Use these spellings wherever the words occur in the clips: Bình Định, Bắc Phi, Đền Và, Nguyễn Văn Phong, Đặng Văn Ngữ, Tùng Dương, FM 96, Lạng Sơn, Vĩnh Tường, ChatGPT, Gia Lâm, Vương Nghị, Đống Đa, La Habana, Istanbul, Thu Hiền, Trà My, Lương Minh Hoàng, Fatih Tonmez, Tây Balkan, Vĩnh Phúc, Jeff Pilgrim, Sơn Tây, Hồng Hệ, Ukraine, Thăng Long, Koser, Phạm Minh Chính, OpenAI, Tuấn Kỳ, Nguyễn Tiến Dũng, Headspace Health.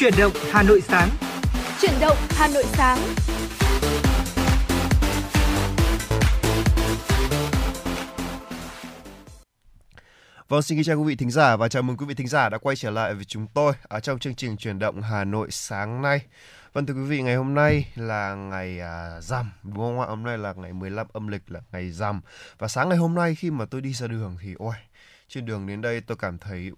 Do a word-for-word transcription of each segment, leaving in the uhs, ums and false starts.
Chuyển động Hà Nội sáng. Chuyển động Hà Nội sáng. Vâng, xin kính chào quý vị thính giả và chào mừng quý vị thính giả đã quay trở lại với chúng tôi ở trong chương trình Chuyển động Hà Nội sáng nay. Vâng, thưa quý vị, ngày hôm nay là ngày à, rằm, đúng không ạ? Hôm nay là ngày mười lăm âm lịch, là ngày rằm. Và sáng ngày hôm nay khi mà tôi đi ra đường thì ôi, trên đường đến đây tôi cảm thấy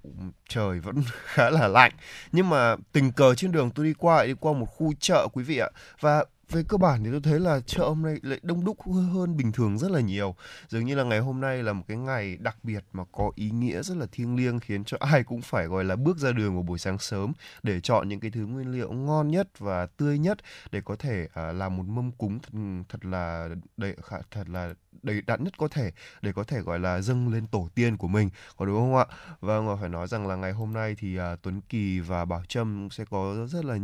trời vẫn khá là lạnh. Nhưng mà tình cờ trên đường tôi đi qua, đi qua một khu chợ, quý vị ạ. Và về cơ bản thì tôi thấy là chợ hôm nay lại đông đúc hơn bình thường rất là nhiều. Dường như là ngày hôm nay là một cái ngày đặc biệt mà có ý nghĩa rất là thiêng liêng, khiến cho ai cũng phải gọi là bước ra đường vào buổi sáng sớm để chọn những cái thứ nguyên liệu ngon nhất và tươi nhất để có thể uh, làm một mâm cúng thật, thật là đầy, thật là đầy đặn nhất có thể, để có thể gọi là dâng lên tổ tiên của mình, có đúng không ạ? Và phải nói rằng là ngày hôm nay thì uh, Tuấn Kỳ và Bảo Trâm sẽ có rất là uh,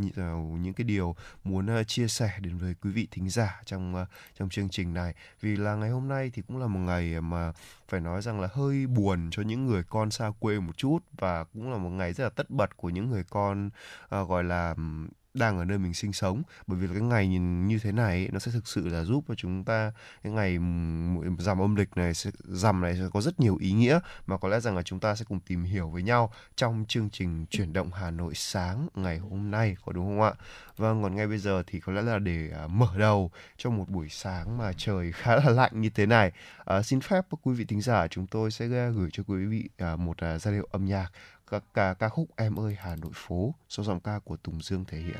những cái điều muốn uh, chia sẻ đến với quý vị thính giả trong uh, trong chương trình này, vì là ngày hôm nay thì cũng là một ngày mà phải nói rằng là hơi buồn cho những người con xa quê một chút, và cũng là một ngày rất là tất bật của những người con uh, gọi là đang ở nơi mình sinh sống. Bởi vì là cái ngày nhìn như thế này nó sẽ thực sự là giúp cho chúng ta, cái ngày rằm âm lịch này, rằm này sẽ có rất nhiều ý nghĩa mà có lẽ rằng là chúng ta sẽ cùng tìm hiểu với nhau trong chương trình Chuyển động Hà Nội sáng ngày hôm nay, có đúng không ạ? Và còn ngay bây giờ thì có lẽ là để uh, mở đầu cho một buổi sáng mà trời khá là lạnh như thế này, uh, xin phép quý vị thính giả chúng tôi sẽ gửi cho quý vị uh, một uh, giai điệu âm nhạc, các ca, ca khúc Em ơi Hà Nội phố do giọng ca của Tùng Dương thể hiện.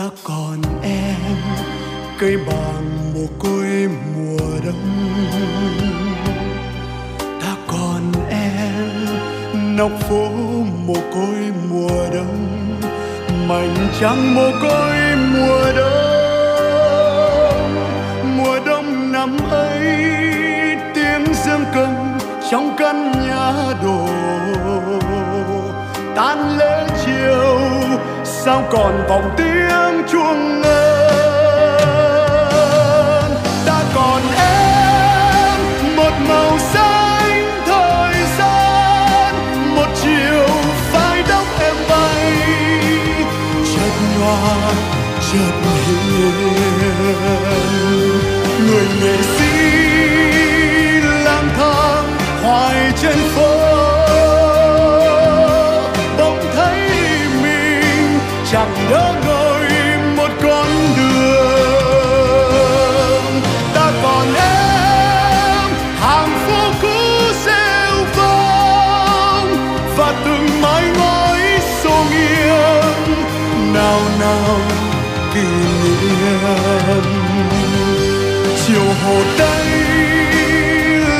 Ta còn em, cây bàng mồ côi mùa đông. Ta còn em, nóc phố mồ côi mùa đông, mảnh trăng mồ côi mùa đông. Mùa đông năm ấy, tiếng dương cầm trong căn nhà đổ tan lễ chiều, sao còn vọng tiếng chuông ngân. Ta còn em, một màu xanh thời gian, một chiều vai đông em bay, chợt nhòa chợt hiền người nghệ sĩ lang thang hoài trên phố. Chẳng đỡ ngồi một con đường. Ta còn em, hàng phố cũ rêu vang và từng mái ngói xô nghiêng. Nào nào kỷ niệm chiều Hồ Tây,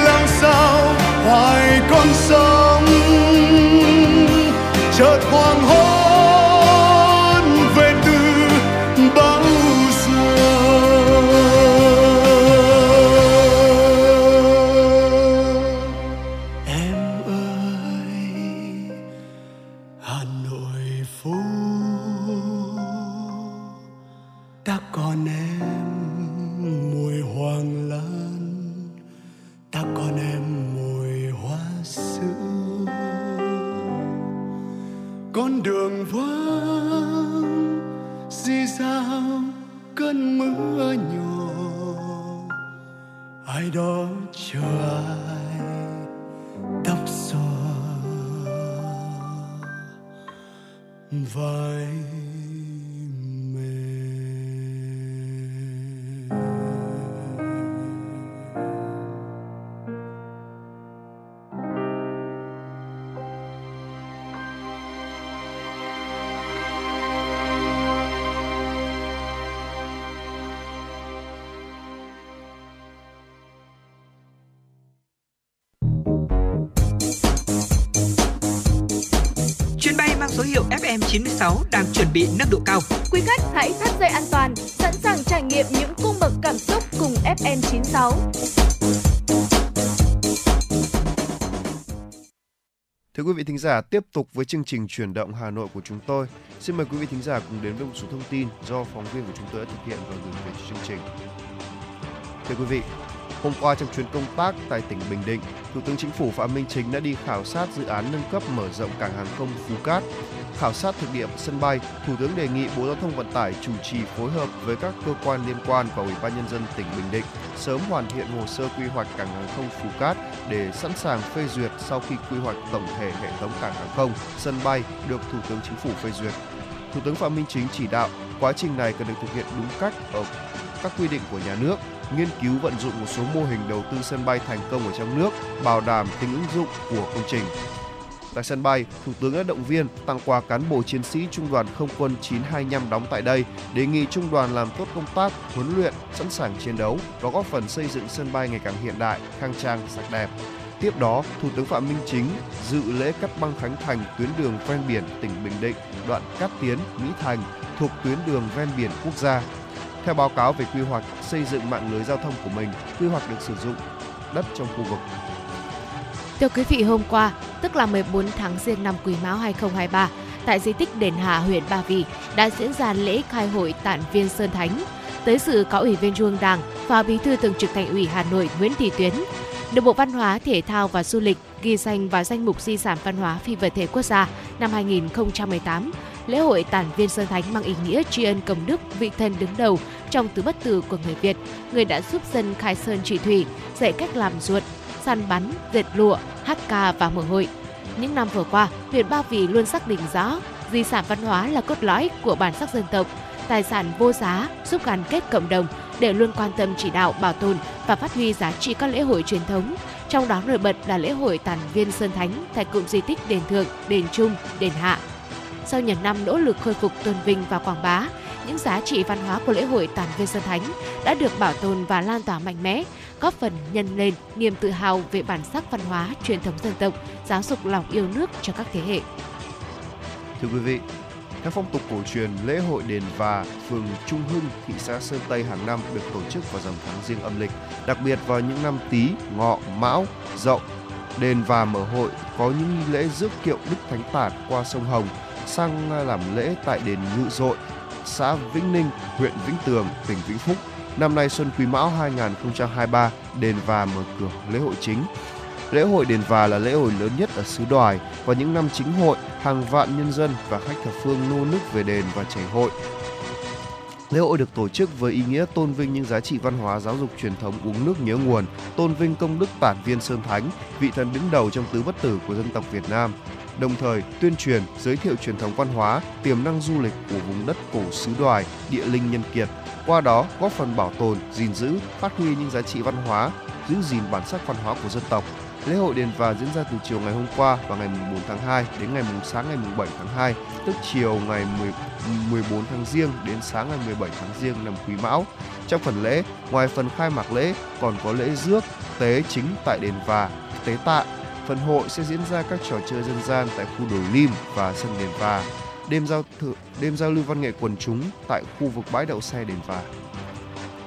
làm sao hoài con sông chợt hoàng hôn. ép em chín sáu đang chuẩn bị nâng độ cao. Quý khách hãy thắt dây an toàn, sẵn sàng trải nghiệm những cung bậc cảm xúc cùng ép em chín sáu. Thưa quý vị thính giả, tiếp tục với chương trình Chuyển động Hà Nội của chúng tôi. Xin mời quý vị thính giả cùng đến với một số thông tin do phóng viên của chúng tôi đã thực hiện và gửi về chương trình. Thưa quý vị, hôm qua trong chuyến công tác tại tỉnh Bình Định, Thủ tướng Chính phủ Phạm Minh Chính đã đi khảo sát dự án nâng cấp mở rộng cảng hàng không Phú Cát. Khảo sát thực địa sân bay, Thủ tướng đề nghị Bộ Giao thông Vận tải chủ trì phối hợp với các cơ quan liên quan và Ủy ban Nhân dân tỉnh Bình Định sớm hoàn thiện hồ sơ quy hoạch cảng hàng không Phú Cát để sẵn sàng phê duyệt sau khi quy hoạch tổng thể hệ thống cảng hàng không, sân bay được Thủ tướng Chính phủ phê duyệt. Thủ tướng Phạm Minh Chính chỉ đạo quá trình này cần được thực hiện đúng cách ở các quy định của nhà nước, nghiên cứu vận dụng một số mô hình đầu tư sân bay thành công ở trong nước, bảo đảm tính ứng dụng của công trình. Tại sân bay, Thủ tướng đã động viên tặng quà cán bộ chiến sĩ Trung đoàn Không quân chín hai lăm đóng tại đây, đề nghị Trung đoàn làm tốt công tác huấn luyện, sẵn sàng chiến đấu và góp phần xây dựng sân bay ngày càng hiện đại, khang trang, sạch đẹp. Tiếp đó, Thủ tướng Phạm Minh Chính dự lễ cắt băng khánh thành tuyến đường ven biển tỉnh Bình Định, đoạn Cát Tiến - Mỹ Thành thuộc tuyến đường ven biển quốc gia. Theo báo cáo về quy hoạch xây dựng mạng lưới giao thông của mình, quy hoạch được sử dụng đất trong khu vực. Thưa quý vị, hôm qua, tức là mười bốn tháng Giêng năm Quý Mão hai không hai ba, tại di tích Đền Hà, huyện Ba Vì đã diễn ra lễ khai hội Tản Viên Sơn Thánh. Tới sự có Ủy viên Trung ương Đảng, Phó Bí thư Thường trực Thành ủy Hà Nội Nguyễn Thị Tuyến, được Bộ Văn hóa, Thể thao và Du lịch ghi danh vào danh mục di sản văn hóa phi vật thể quốc gia năm hai không một tám. Lễ hội Tản Viên Sơn Thánh mang ý nghĩa tri ân công đức vị thần đứng đầu trong tứ bất tử của người Việt, người đã giúp dân khai sơn trị thủy, dạy cách làm ruộng, săn bắn, dệt lụa, hát ca và mở hội. Những năm vừa qua, huyện Ba Vì luôn xác định rõ di sản văn hóa là cốt lõi của bản sắc dân tộc, tài sản vô giá giúp gắn kết cộng đồng, để luôn quan tâm chỉ đạo, bảo tồn và phát huy giá trị các lễ hội truyền thống. Trong đó nổi bật là lễ hội Tản Viên Sơn Thánh tại cụm di tích Đền Thượng, Đền Trung, Đền Hạ. Sau nhiều năm nỗ lực khôi phục, tôn vinh và quảng bá, những giá trị văn hóa của lễ hội Tản Viên Sơn Thánh đã được bảo tồn và lan tỏa mạnh mẽ, góp phần nhân lên niềm tự hào về bản sắc văn hóa, truyền thống dân tộc, giáo dục lòng yêu nước cho các thế hệ. Thưa quý vị, các phong tục cổ truyền lễ hội Đền Và, phường Trung Hưng, thị xã Sơn Tây hàng năm được tổ chức vào rằm tháng Giêng âm lịch, đặc biệt vào những năm Tý, Ngọ, Mão, Dậu. Đền Và mở hội có những nghi lễ rước kiệu Đức Thánh Tản qua sông Hồng sang làm lễ tại đền Ngự Dội, xã Vĩnh Ninh, huyện Vĩnh Tường, tỉnh Vĩnh Phúc. Năm nay Xuân Quý Mão hai không hai ba, Đền Và mở cửa lễ hội chính. Lễ hội Đền Và là lễ hội lớn nhất ở xứ Đoài. Vào những năm chính hội, hàng vạn nhân dân và khách thập phương nô nức về đền và chảy hội. Lễ hội được tổ chức với ý nghĩa tôn vinh những giá trị văn hóa, giáo dục truyền thống uống nước nhớ nguồn, tôn vinh công đức Tản Viên Sơn Thánh, vị thần đứng đầu trong tứ bất tử của dân tộc Việt Nam, đồng thời tuyên truyền, giới thiệu truyền thống văn hóa, tiềm năng du lịch của vùng đất cổ xứ Đoài, địa linh nhân kiệt, qua đó góp phần bảo tồn, gìn giữ, phát huy những giá trị văn hóa, giữ gìn bản sắc văn hóa của dân tộc. Lễ hội Đền Và diễn ra từ chiều ngày hôm qua và ngày mùng bốn tháng hai đến ngày mùng sáng ngày mùng bảy tháng hai, tức chiều ngày mười bốn tháng Giêng đến sáng ngày mười bảy tháng Giêng năm Quý Mão. Trong phần lễ, ngoài phần khai mạc lễ còn có lễ rước tế chính tại Đền Và, tế tạ. Phần hội sẽ diễn ra các trò chơi dân gian tại khu đồi Lim và sân Đền Và. Đêm giao thử, đêm giao lưu văn nghệ quần chúng tại khu vực bãi đậu xe Đền Và.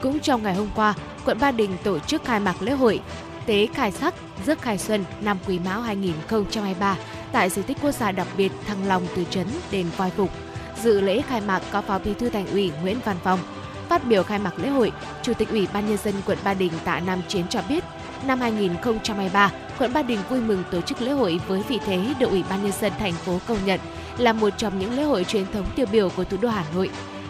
Cũng trong ngày hôm qua, quận Ba Đình tổ chức khai mạc lễ hội tế khai sắc rước khai xuân năm Quý Mão hai không hai ba tại di tích quốc gia đặc biệt Thăng Long từ trấn đền Voi Phục. Dự lễ khai mạc có Phó Bí thư Thành ủy Nguyễn Văn Phong. Phát biểu khai mạc lễ hội, Chủ tịch Ủy ban Nhân dân quận Ba Đình Tạ Nam Chiến cho biết, năm hai không hai ba, quận Ba Đình vui mừng tổ chức lễ hội với vị thế được Ủy ban Nhân dân thành phố công nhận là một trong những lễ hội truyền thống tiêu biểu của thủ đô Hà Nội.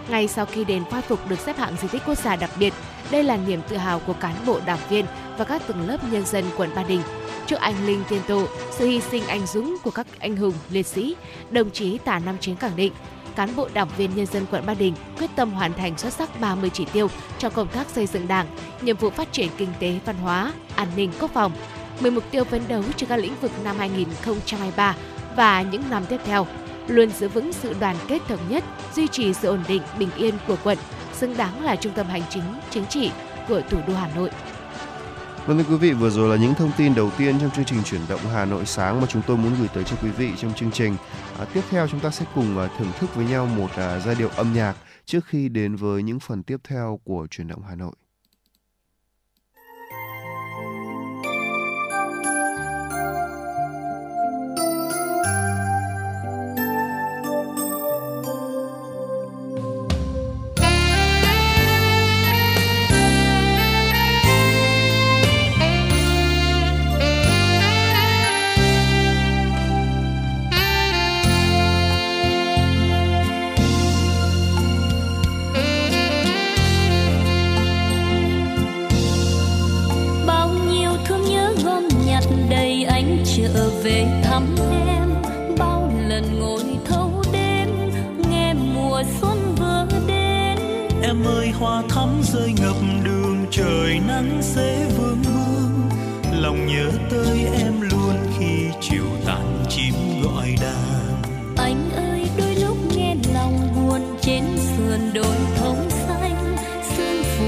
Ngay sau khi đền Voi Phục được xếp hạng di tích quốc gia đặc biệt, đây là niềm tự hào của cán bộ, đảng viên và các tầng lớp nhân dân quận Ba Đình. Trước anh linh thiên tổ, sự hy sinh anh dũng của các anh hùng liệt sĩ, đồng chí Tạ Nam Chiến khẳng định cán bộ, đảng viên, nhân dân quận Ba Đình quyết tâm hoàn thành xuất sắc ba mươi chỉ tiêu trong công tác xây dựng Đảng, nhiệm vụ phát triển kinh tế, văn hóa, an ninh, quốc phòng, mười mục tiêu phấn đấu trên các lĩnh vực năm hai không hai ba và những năm tiếp theo, luôn giữ vững sự đoàn kết thống nhất, duy trì sự ổn định, bình yên của quận, xứng đáng là trung tâm hành chính, chính trị của thủ đô Hà Nội. Vâng, thưa quý vị, vừa rồi là những thông tin đầu tiên trong chương trình Chuyển động Hà Nội sáng mà chúng tôi muốn gửi tới cho quý vị trong chương trình. À, tiếp theo chúng ta sẽ cùng à, thưởng thức với nhau một à, giai điệu âm nhạc trước khi đến với những phần tiếp theo của Chuyển động Hà Nội.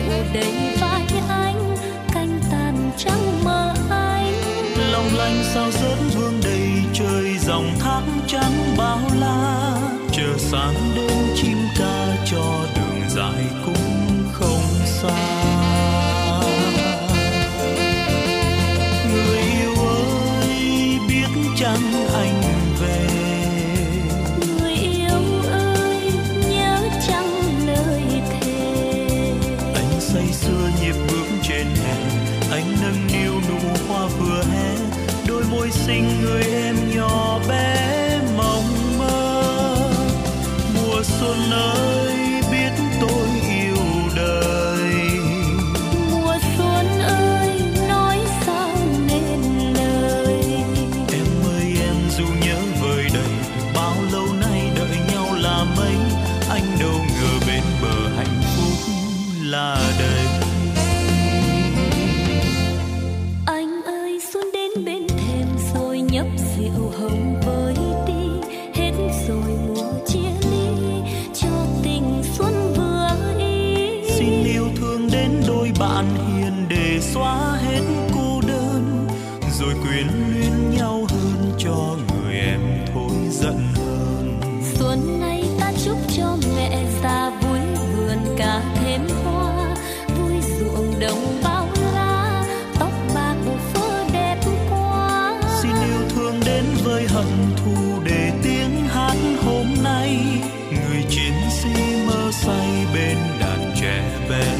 Hãy subscribe cho kênh Ghiền Mì Gõ để không bỏ lỡ những video hấp dẫn. bạn hiền để xóa hết cô đơn, rồi quyến luyến nhau hơn cho người em thôi giận hơn. Xuân nay ta chúc cho mẹ già vui vườn cả thêm hoa, vui ruộng đồng bao la, tóc bạc phơ đẹp quá. Xin yêu thương đến với hận thù để tiếng hát hôm nay người chiến sĩ mơ say bên đàn trẻ bé.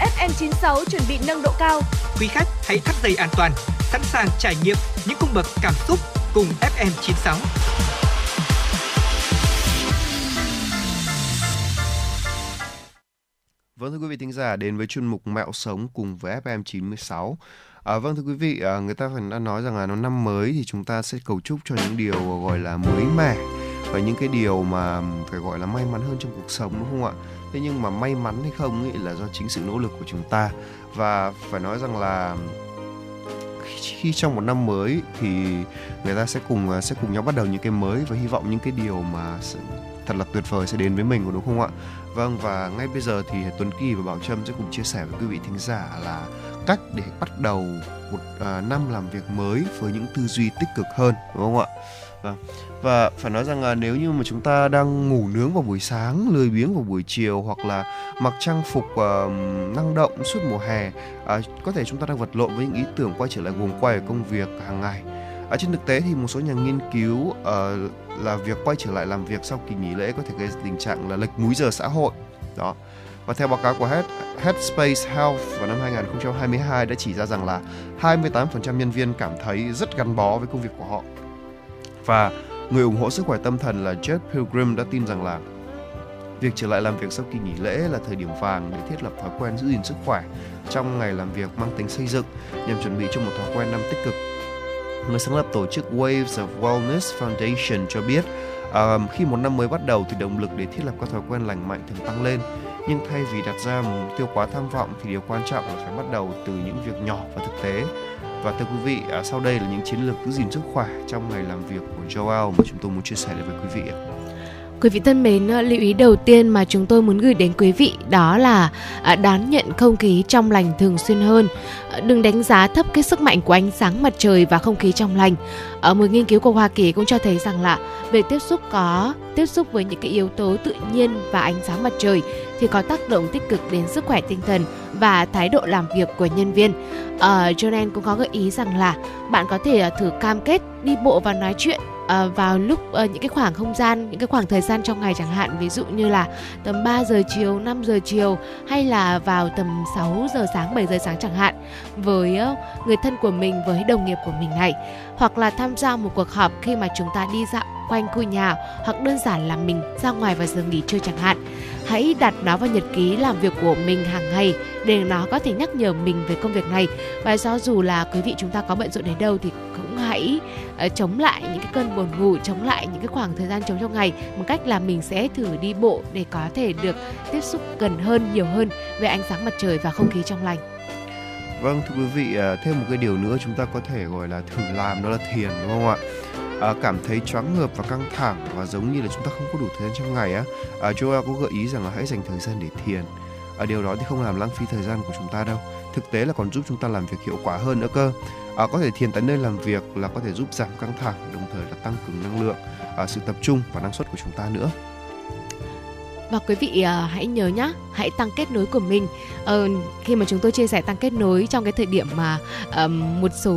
F M chín sáu chuẩn bị nâng độ cao. Quý khách hãy thắt dây an toàn, sẵn sàng trải nghiệm những cung bậc cảm xúc cùng F M chín sáu. Vâng thưa quý vị thính giả, đến với chuyên mục Mẹo Sống cùng với F M chín sáu. À, vâng thưa quý vị, à, người ta vẫn đã nói rằng là nó năm mới thì chúng ta sẽ cầu chúc cho những điều gọi là mới mẻ và những cái điều mà phải gọi là may mắn hơn trong cuộc sống, đúng không ạ? Thế nhưng mà may mắn hay không ấy là do chính sự nỗ lực của chúng ta. Và phải nói rằng là khi trong một năm mới thì người ta sẽ cùng sẽ cùng nhau bắt đầu những cái mới và hy vọng những cái điều mà thật là tuyệt vời sẽ đến với mình, đúng không ạ? Vâng, và ngay bây giờ thì Tuấn Kỳ và Bảo Trâm sẽ cùng chia sẻ với quý vị thính giả là cách để bắt đầu một năm làm việc mới với những tư duy tích cực hơn, đúng không ạ? Vâng. Và phải nói rằng là nếu như mà chúng ta đang ngủ nướng vào buổi sáng, lười biếng vào buổi chiều, hoặc là mặc trang phục uh, năng động suốt mùa hè, uh, có thể chúng ta đang vật lộn với những ý tưởng quay trở lại guồng quay của công việc hàng ngày. À, trên thực tế thì một số nhà nghiên cứu uh, là việc quay trở lại làm việc sau kỳ nghỉ lễ có thể gây tình trạng là lệch múi giờ xã hội. Đó. Và theo báo cáo của Headspace Health vào năm hai không hai hai đã chỉ ra rằng là hai mươi tám phần trăm nhân viên cảm thấy rất gắn bó với công việc của họ. Và người ủng hộ sức khỏe tâm thần là Jeff Pilgrim đã tin rằng là việc trở lại làm việc sau kỳ nghỉ lễ là thời điểm vàng để thiết lập thói quen giữ gìn sức khỏe trong ngày làm việc mang tính xây dựng nhằm chuẩn bị cho một thói quen năm tích cực. Người sáng lập tổ chức Waves of Wellness Foundation cho biết uh, khi một năm mới bắt đầu thì động lực để thiết lập các thói quen lành mạnh thường tăng lên. Nhưng thay vì đặt ra một mục tiêu quá tham vọng thì điều quan trọng là phải bắt đầu từ những việc nhỏ và thực tế. Và thưa quý vị, sau đây là những chiến lược giữ gìn sức khỏe trong ngày làm việc của Joel mà chúng tôi muốn chia sẻ đến với quý vị. Quý vị thân mến, lưu ý đầu tiên mà chúng tôi muốn gửi đến quý vị đó là đón nhận không khí trong lành thường xuyên hơn. Đừng đánh giá thấp cái sức mạnh của ánh sáng mặt trời và không khí trong lành. Ở một nghiên cứu của Hoa Kỳ cũng cho thấy rằng là việc tiếp xúc có tiếp xúc với những cái yếu tố tự nhiên và ánh sáng mặt trời thì có tác động tích cực đến sức khỏe tinh thần và thái độ làm việc của nhân viên. Ờ, Joanne cũng có gợi ý rằng là bạn có thể thử cam kết đi bộ và nói chuyện À, vào lúc à, những cái khoảng không gian, những cái khoảng thời gian trong ngày chẳng hạn, ví dụ như là tầm ba giờ chiều, năm giờ chiều hay là vào tầm sáu giờ sáng, bảy giờ sáng chẳng hạn, với uh, người thân của mình, với đồng nghiệp của mình này, hoặc là tham gia một cuộc họp khi mà chúng ta đi dạo quanh khu nhà, hoặc đơn giản là mình ra ngoài vào giờ nghỉ trưa chẳng hạn. Hãy đặt nó vào nhật ký làm việc của mình hàng ngày để nó có thể nhắc nhở mình về công việc này. Và do dù là quý vị chúng ta có bận rộn đến đâu thì cũng hãy uh, chống lại những cái cơn buồn ngủ, chống lại những cái khoảng thời gian trống trong ngày bằng cách là mình sẽ thử đi bộ để có thể được tiếp xúc gần hơn, nhiều hơn về ánh sáng mặt trời và không khí trong lành. Vâng, thưa quý vị, thêm một cái điều nữa chúng ta có thể gọi là thử làm, đó là thiền, đúng không ạ? À, cảm thấy choáng ngợp và căng thẳng và giống như là chúng ta không có đủ thời gian trong ngày á, à, chúng ta có gợi ý rằng là hãy dành thời gian để thiền. À, điều đó thì không làm lãng phí thời gian của chúng ta đâu, thực tế là còn giúp chúng ta làm việc hiệu quả hơn nữa cơ. À, có thể thiền tại nơi làm việc là có thể giúp giảm căng thẳng, đồng thời là tăng cường năng lượng, à, sự tập trung và năng suất của chúng ta nữa. Và quý vị à, hãy nhớ nhá, hãy tăng kết nối của mình. À, khi mà chúng tôi chia sẻ tăng kết nối trong cái thời điểm mà à, một số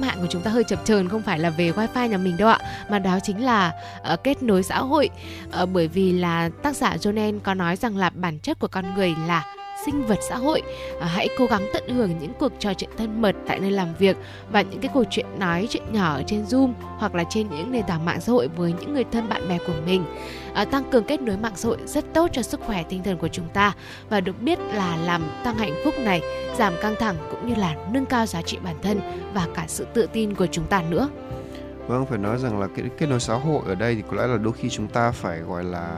mạng của chúng ta hơi chập chờn, không phải là về wifi nhà mình đâu ạ, mà đó chính là à, kết nối xã hội. À, bởi vì là tác giả Jonen có nói rằng là bản chất của con người là sinh vật xã hội. À, hãy cố gắng tận hưởng những cuộc trò chuyện thân mật tại nơi làm việc và những cái cuộc chuyện nói chuyện nhỏ trên Zoom hoặc là trên những nền tảng mạng xã hội với những người thân, bạn bè của mình. À, tăng cường kết nối mạng xã hội rất tốt cho sức khỏe tinh thần của chúng ta, và được biết là làm tăng hạnh phúc này, giảm căng thẳng cũng như là nâng cao giá trị bản thân và cả sự tự tin của chúng ta nữa. Vâng, phải nói rằng là cái kết nối xã hội ở đây thì có lẽ là đôi khi chúng ta phải gọi là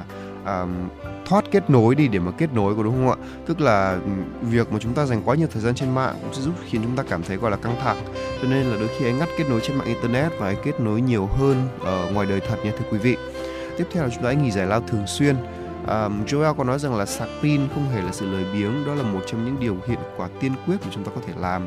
um, thoát kết nối đi để mà kết nối, có đúng không ạ? Tức là việc mà chúng ta dành quá nhiều thời gian trên mạng cũng sẽ giúp khiến chúng ta cảm thấy gọi là căng thẳng. Cho nên là đôi khi hãy ngắt kết nối trên mạng internet và hãy kết nối nhiều hơn ở ngoài đời thật nha thưa quý vị. Tiếp theo là chúng ta hãy nghỉ giải lao thường xuyên. Um, Joel có nói rằng là sạc pin không hề là sự lười biếng, đó là một trong những điều hiệu quả tiên quyết mà chúng ta có thể làm,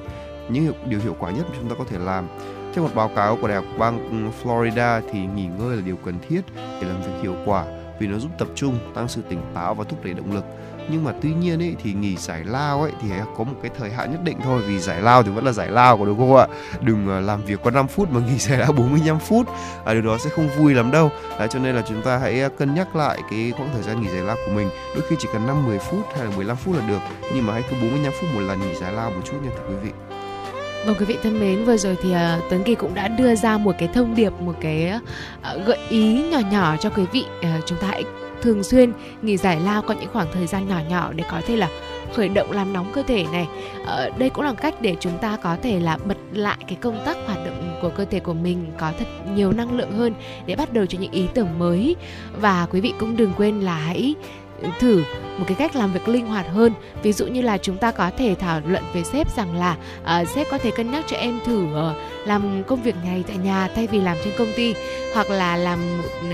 những điều hiệu quả nhất mà chúng ta có thể làm. Theo một báo cáo của Đại học bang Florida thì nghỉ ngơi là điều cần thiết để làm việc hiệu quả, vì nó giúp tập trung, tăng sự tỉnh táo và thúc đẩy động lực. Nhưng mà tuy nhiên ấy, thì nghỉ giải lao ấy, thì có một cái thời hạn nhất định thôi, vì giải lao thì vẫn là giải lao, có đúng không ạ? Đừng làm việc có năm phút mà nghỉ giải lao bốn mươi lăm phút, à, điều đó sẽ không vui lắm đâu. Đấy, cho nên là chúng ta hãy cân nhắc lại cái khoảng thời gian nghỉ giải lao của mình. Đôi khi chỉ cần năm, mười phút hay là mười lăm phút là được, nhưng mà hãy cứ bốn mươi lăm phút một lần nghỉ giải lao một chút nha thưa quý vị. Vâng, quý vị thân mến, vừa rồi thì uh, Tuấn Kỳ cũng đã đưa ra một cái thông điệp, một cái uh, gợi ý nhỏ nhỏ cho quý vị. Uh, chúng ta hãy thường xuyên nghỉ giải lao, có những khoảng thời gian nhỏ nhỏ để có thể là khởi động, làm nóng cơ thể này. Uh, đây cũng là cách để chúng ta có thể là bật lại cái công tác hoạt động của cơ thể của mình, có thật nhiều năng lượng hơn để bắt đầu cho những ý tưởng mới. Và quý vị cũng đừng quên là hãy thử một cái cách làm việc linh hoạt hơn. Ví dụ như là chúng ta có thể thảo luận với sếp rằng là uh, sếp có thể cân nhắc cho em thử uh, làm công việc này tại nhà thay vì làm trên công ty, hoặc là làm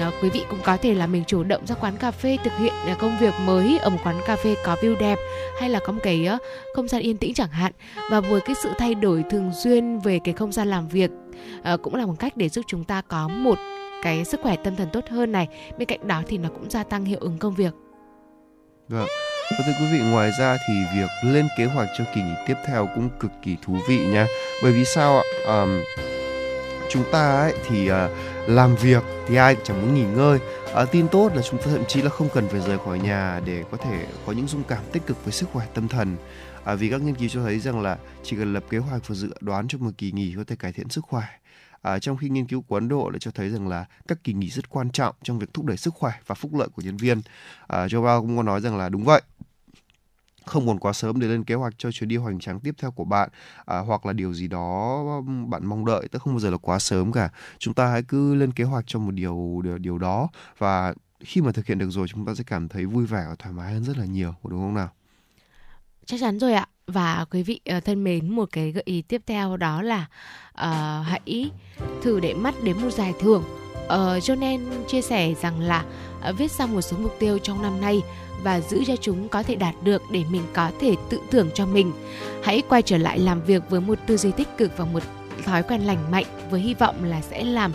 uh, quý vị cũng có thể là mình chủ động ra quán cà phê thực hiện uh, công việc mới ở một quán cà phê có view đẹp hay là có một cái uh, không gian yên tĩnh chẳng hạn. Và với cái sự thay đổi thường xuyên về cái không gian làm việc uh, cũng là một cách để giúp chúng ta có một cái sức khỏe tâm thần tốt hơn này. Bên cạnh đó thì nó cũng gia tăng hiệu ứng công việc. Vâng, và thưa quý vị, ngoài ra thì việc lên kế hoạch cho kỳ nghỉ tiếp theo cũng cực kỳ thú vị nha. Bởi vì sao ạ? À, chúng ta ấy thì à, làm việc thì ai chẳng muốn nghỉ ngơi. À, tin tốt là chúng ta thậm chí là không cần phải rời khỏi nhà để có thể có những dung cảm tích cực với sức khỏe tâm thần. À, vì các nghiên cứu cho thấy rằng là chỉ cần lập kế hoạch và dự đoán cho một kỳ nghỉ có thể cải thiện sức khỏe. À, trong khi nghiên cứu của Ấn Độ đã cho thấy rằng là các kỳ nghỉ rất quan trọng trong việc thúc đẩy sức khỏe và phúc lợi của nhân viên. À, Joao cũng có nói rằng là đúng vậy, không còn quá sớm để lên kế hoạch cho chuyến đi hoành tráng tiếp theo của bạn, à, hoặc là điều gì đó bạn mong đợi, tức không bao giờ là quá sớm cả. Chúng ta hãy cứ lên kế hoạch cho một điều, điều, điều đó, và khi mà thực hiện được rồi chúng ta sẽ cảm thấy vui vẻ và thoải mái hơn rất là nhiều, đúng không nào? Chắc chắn rồi ạ. Và quý vị thân mến, một cái gợi ý tiếp theo đó là uh, hãy thử để mắt đến một giải thưởng Uh, Jonen chia sẻ rằng là uh, viết ra một số mục tiêu trong năm nay và giữ cho chúng có thể đạt được để mình có thể tự thưởng cho mình. Hãy quay trở lại làm việc với một tư duy tích cực và một thói quen lành mạnh với hy vọng là sẽ làm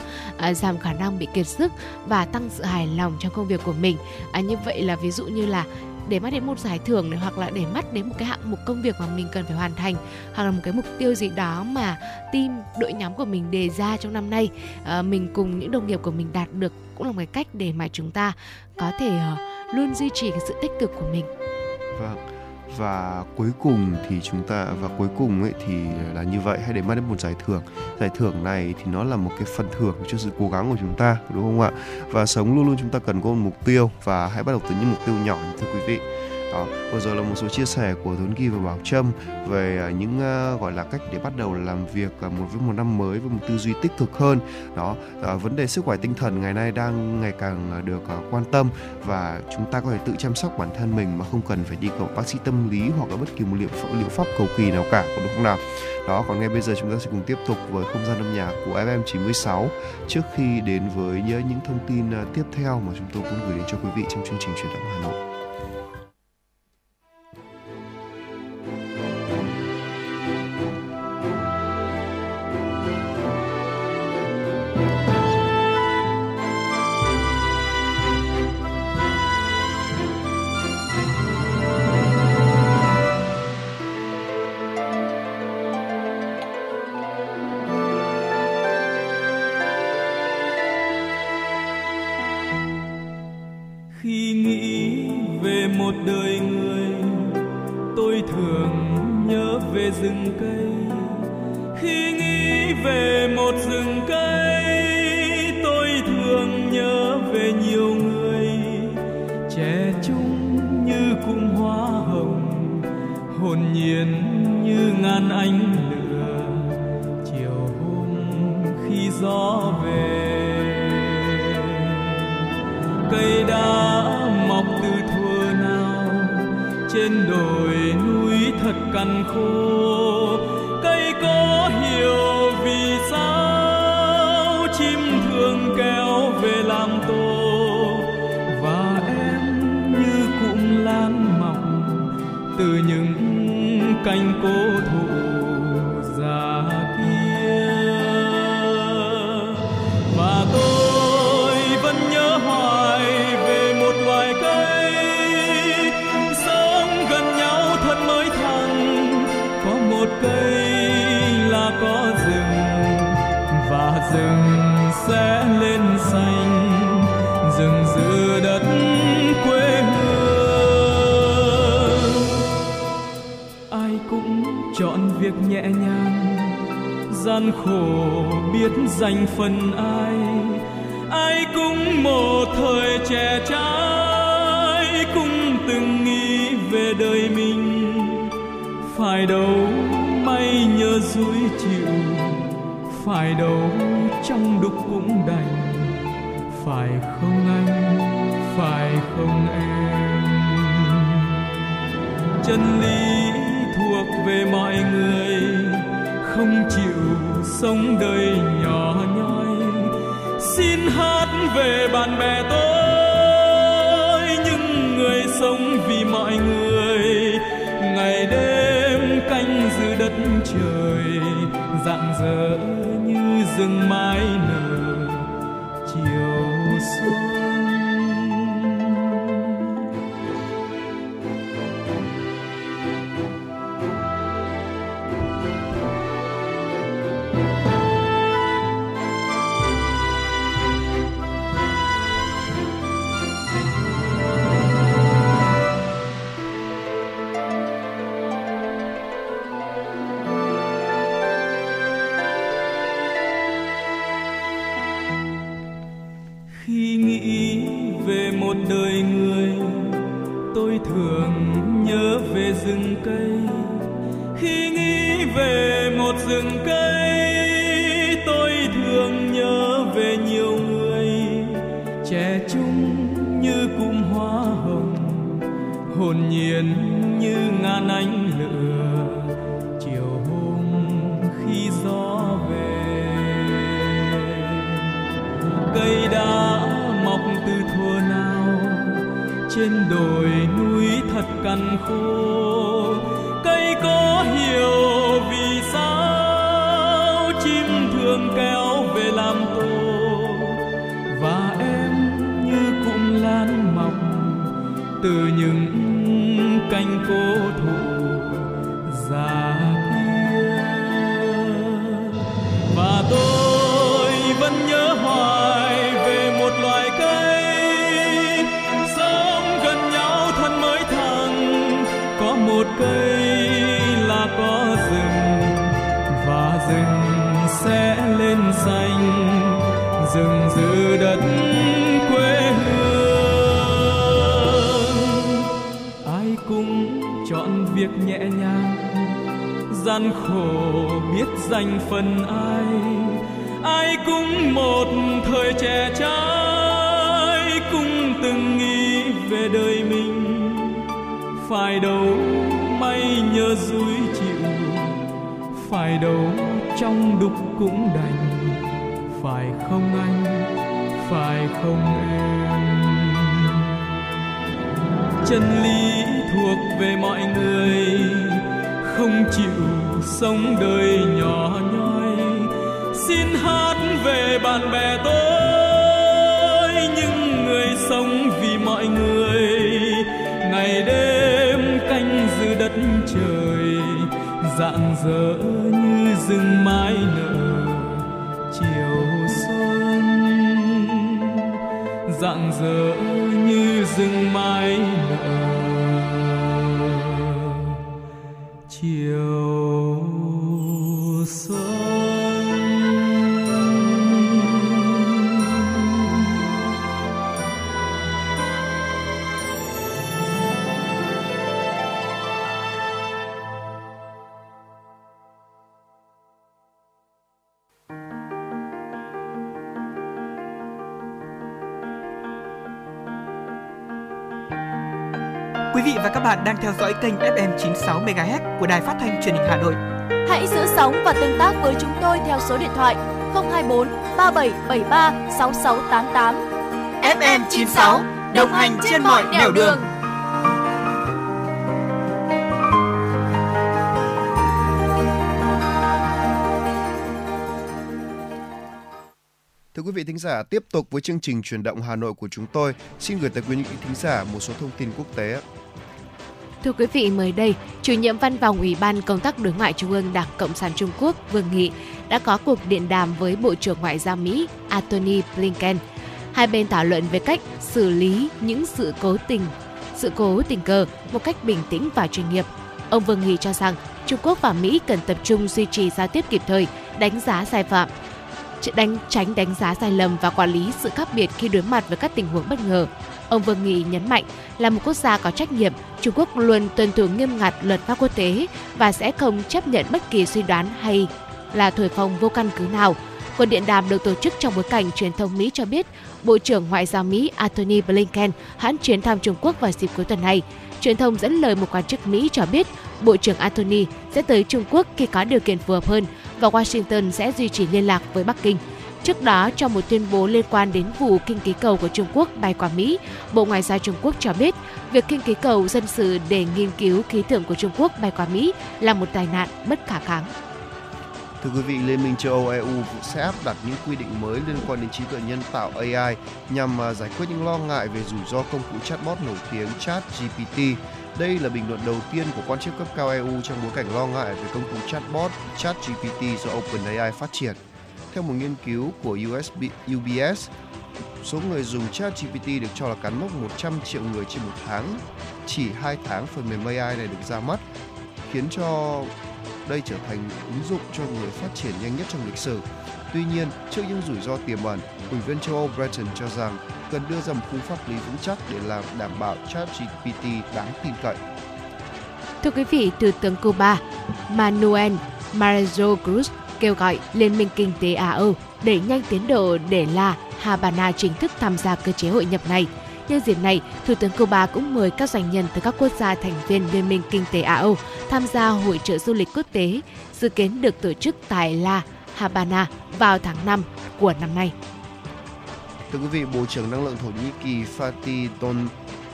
uh, giảm khả năng bị kiệt sức và tăng sự hài lòng trong công việc của mình. Uh, như vậy là ví dụ như là để mắt đến một giải thưởng này, hoặc là để mắt đến một cái hạng mục công việc mà mình cần phải hoàn thành, hoặc là một cái mục tiêu gì đó mà team, đội nhóm của mình đề ra trong năm nay, à, mình cùng những đồng nghiệp của mình đạt được, cũng là một cái cách để mà chúng ta có thể uh, luôn duy trì cái sự tích cực của mình. Vâng. Và cuối cùng thì chúng ta và cuối cùng ấy thì là như vậy, hãy để mắt đến một giải thưởng. Giải thưởng này thì nó là một cái phần thưởng cho sự cố gắng của chúng ta, đúng không ạ? Và sống luôn luôn chúng ta cần có một mục tiêu, và hãy bắt đầu từ những mục tiêu nhỏ, thưa quý vị. Đó, vừa rồi là một số chia sẻ của Tuấn Kỳ và Bảo Trâm về những uh, gọi là cách để bắt đầu làm việc uh, một với một năm mới với một tư duy tích cực hơn. Đó, uh, vấn đề sức khỏe tinh thần ngày nay đang ngày càng được uh, quan tâm, và chúng ta có thể tự chăm sóc bản thân mình mà không cần phải đi cầu bác sĩ tâm lý hoặc là bất kỳ một liệu pháp, liệu pháp cầu kỳ nào cả, đúng không nào? Đó, còn ngay bây giờ chúng ta sẽ cùng tiếp tục với không gian âm nhạc của ép em chín mươi sáu trước khi đến với những thông tin uh, tiếp theo mà chúng tôi muốn gửi đến cho quý vị trong chương trình Chuyển động Hà Nội. Cây trên đồi núi thật cằn khô, cây có hiểu vì sao chim thường kéo về làm tổ, và em như cụm lan mọc từ những cành cố thụ già kia. Và tôi vẫn nhớ hoài về một loài cây sớm gần nhau thân mới thăng, có một cây là có rừng và rừng sẽ lên xanh, rừng giữ đất quê hương. Ai cũng chọn việc nhẹ nhàng, gian khổ biết dành phần ai, ai cũng một thời trẻ trai cũng từng nghĩ về đời mình, phải đâu may nhờ dúi chịu, phải đâu trong đục cũng đành, phải không anh, phải không em. Chân lý thuộc về mọi người, không chịu sống đời nhỏ nhoi, xin hát về bạn bè tôi, những người sống vì mọi người, ngày đêm canh giữ đất trời, rạng rỡ như rừng mai nở chiều xuân, rạng rỡ như rừng mai nở chiều xuân. Quý vị và các bạn đang theo dõi kênh ép em chín mươi sáu MHz của Đài Phát thanh Truyền hình Hà Nội. Hãy giữ sóng và tương tác với chúng tôi theo số điện thoại không hai bốn ba bảy bảy ba sáu sáu tám tám. ép em chín mươi sáu đồng hành trên mọi nẻo đường. Thưa quý vị thính giả, tiếp tục với chương trình Chuyển động Hà Nội của chúng tôi, xin gửi tới quý vị thính giả một số thông tin quốc tế. Thưa quý vị, mới đây, Chủ nhiệm Văn phòng Ủy ban Công tác Đối ngoại Trung ương Đảng Cộng sản Trung Quốc Vương Nghị đã có cuộc điện đàm với Bộ trưởng Ngoại giao Mỹ Antony Blinken. Hai bên thảo luận về cách xử lý những sự cố tình, sự cố tình cờ một cách bình tĩnh và chuyên nghiệp. Ông Vương Nghị cho rằng Trung Quốc và Mỹ cần tập trung duy trì giao tiếp kịp thời, đánh giá sai phạm, Đánh, tránh đánh giá sai lầm và quản lý sự khác biệt khi đối mặt với các tình huống bất ngờ. Ông Vương Nghị nhấn mạnh là một quốc gia có trách nhiệm, Trung Quốc luôn tuân thủ nghiêm ngặt luật pháp quốc tế và sẽ không chấp nhận bất kỳ suy đoán hay là thổi phồng vô căn cứ nào. Cuộc điện đàm được tổ chức trong bối cảnh truyền thông Mỹ cho biết Bộ trưởng Ngoại giao Mỹ Antony Blinken hoãn chuyến thăm Trung Quốc vào dịp cuối tuần này. Truyền thông dẫn lời một quan chức Mỹ cho biết Bộ trưởng Antony sẽ tới Trung Quốc khi có điều kiện phù hợp hơn và Washington sẽ duy trì liên lạc với Bắc Kinh. Trước đó, trong một tuyên bố liên quan đến vụ khinh khí cầu của Trung Quốc bay qua Mỹ, Bộ Ngoại giao Trung Quốc cho biết việc khinh khí cầu dân sự để nghiên cứu khí tượng của Trung Quốc bay qua Mỹ là một tai nạn bất khả kháng. Thưa quý vị, Liên minh châu Âu e u sẽ áp đặt những quy định mới liên quan đến trí tuệ nhân tạo a i nhằm giải quyết những lo ngại về rủi ro công cụ chatbot nổi tiếng ChatGPT. Đây là bình luận đầu tiên của quan chức cấp cao e u trong bối cảnh lo ngại về công cụ chatbot ChatGPT do OpenAI phát triển. Theo một nghiên cứu của U B S, số người dùng ChatGPT được cho là cán mốc một trăm triệu người trên một tháng. Chỉ hai tháng phần mềm a i này được ra mắt, khiến cho đây trở thành ứng dụng cho người phát triển nhanh nhất trong lịch sử. Tuy nhiên, trước những rủi ro tiềm ẩn, Ủy viên châu Âu Britain cho rằng cần đưa ra một khung pháp lý vững chắc để làm đảm bảo ChatGPT đáng tin cậy. Thưa quý vị, Thủ tướng Cuba Manuel Marzo Cruz kêu gọi Liên minh Kinh tế Á Âu đẩy nhanh tiến độ để La Habana chính thức tham gia cơ chế hội nhập này. Nhân dịp này, Thủ tướng Cuba cũng mời các doanh nhân từ các quốc gia thành viên Liên minh Kinh tế Á Âu tham gia hội chợ du lịch quốc tế, dự kiến được tổ chức tại La Habana vào tháng năm của năm nay. Thưa quý vị, Bộ trưởng Năng lượng Thổ Nhĩ Kỳ Fatih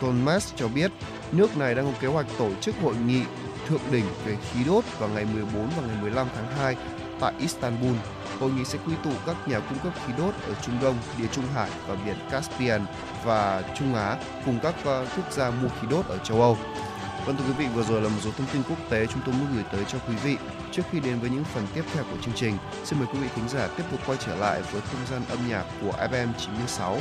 Tonmez cho biết nước này đang có kế hoạch tổ chức hội nghị thượng đỉnh về khí đốt vào ngày mười bốn và ngày mười lăm tháng hai tại Istanbul. Hội nghị sẽ quy tụ các nhà cung cấp khí đốt ở Trung Đông, Địa Trung Hải và Biển Caspian và Trung Á cùng các quốc gia mua khí đốt ở châu Âu. Vâng, thưa quý vị, vừa rồi là một số thông tin quốc tế chúng tôi muốn gửi tới cho quý vị. Trước khi đến với những phần tiếp theo của chương trình, xin mời quý vị khán giả tiếp tục quay trở lại với không gian âm nhạc của ép em chín mươi sáu.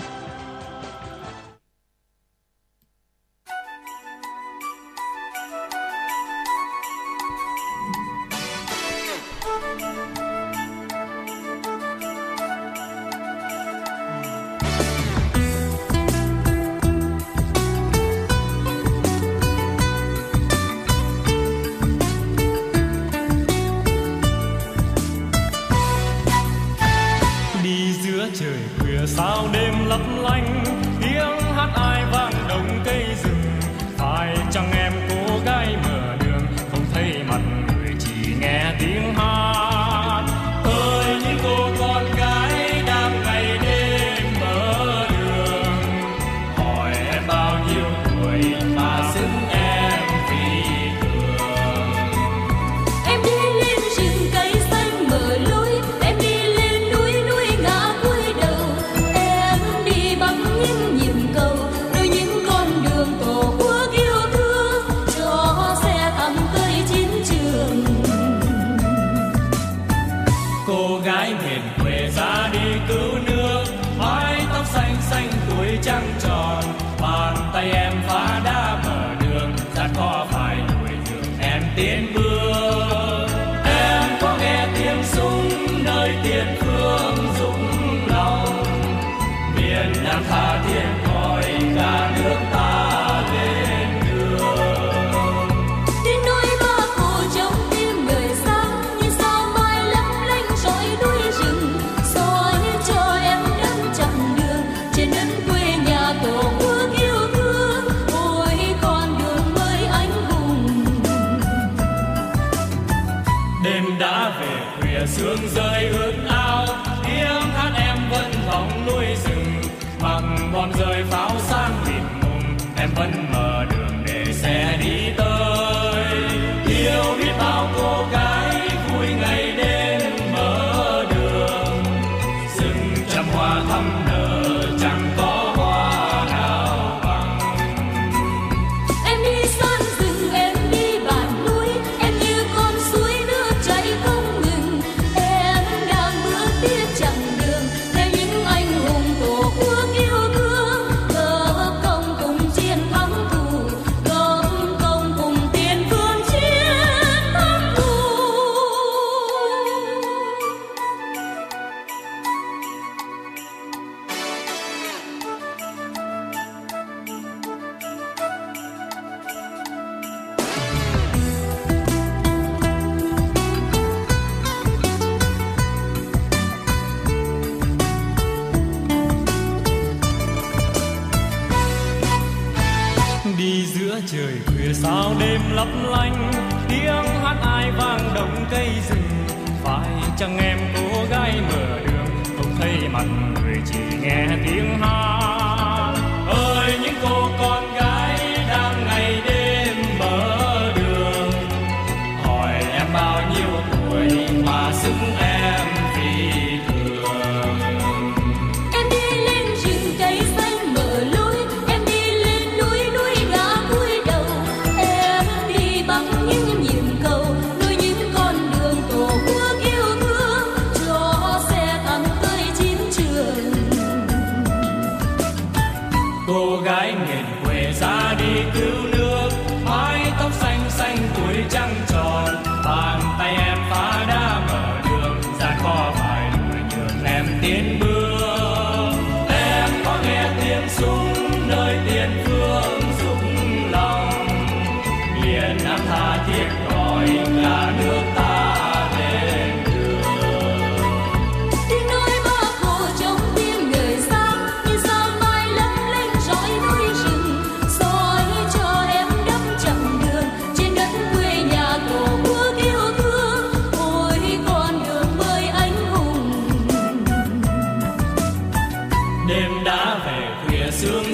Đêm đã về khuya sương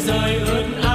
rơi ướt ao.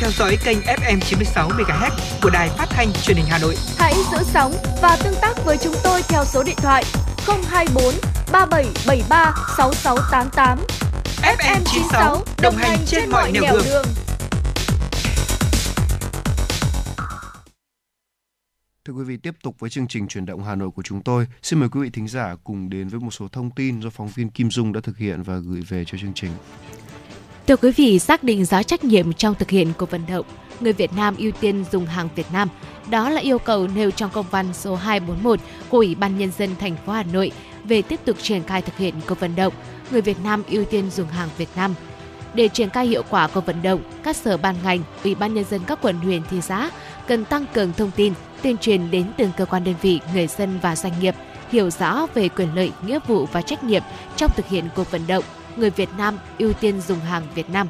Theo dõi kênh ép em chín mươi sáu MHz của Đài Phát thanh Truyền hình Hà Nội. Hãy giữ sóng và tương tác với chúng tôi theo số điện thoại không hai bốn ba bảy bảy ba sáu sáu tám tám. ép em chín mươi sáu đồng hành trên mọi nẻo đường. đường. Thưa quý vị, tiếp tục với chương trình Chuyển động Hà Nội của chúng tôi. Xin mời quý vị thính giả cùng đến với một số thông tin do phóng viên Kim Dung đã thực hiện và gửi về cho chương trình. Thưa quý vị, xác định rõ trách nhiệm trong thực hiện cuộc vận động người Việt Nam ưu tiên dùng hàng Việt Nam, đó là yêu cầu nêu trong công văn số hai bốn mốt của Ủy ban Nhân dân thành phố Hà Nội về tiếp tục triển khai thực hiện cuộc vận động người Việt Nam ưu tiên dùng hàng Việt Nam. Để triển khai hiệu quả cuộc vận động, các sở ban ngành, Ủy ban Nhân dân các quận huyện thị xã cần tăng cường thông tin, tuyên truyền đến từng cơ quan đơn vị, người dân và doanh nghiệp hiểu rõ về quyền lợi, nghĩa vụ và trách nhiệm trong thực hiện cuộc vận động người Việt Nam ưu tiên dùng hàng Việt Nam.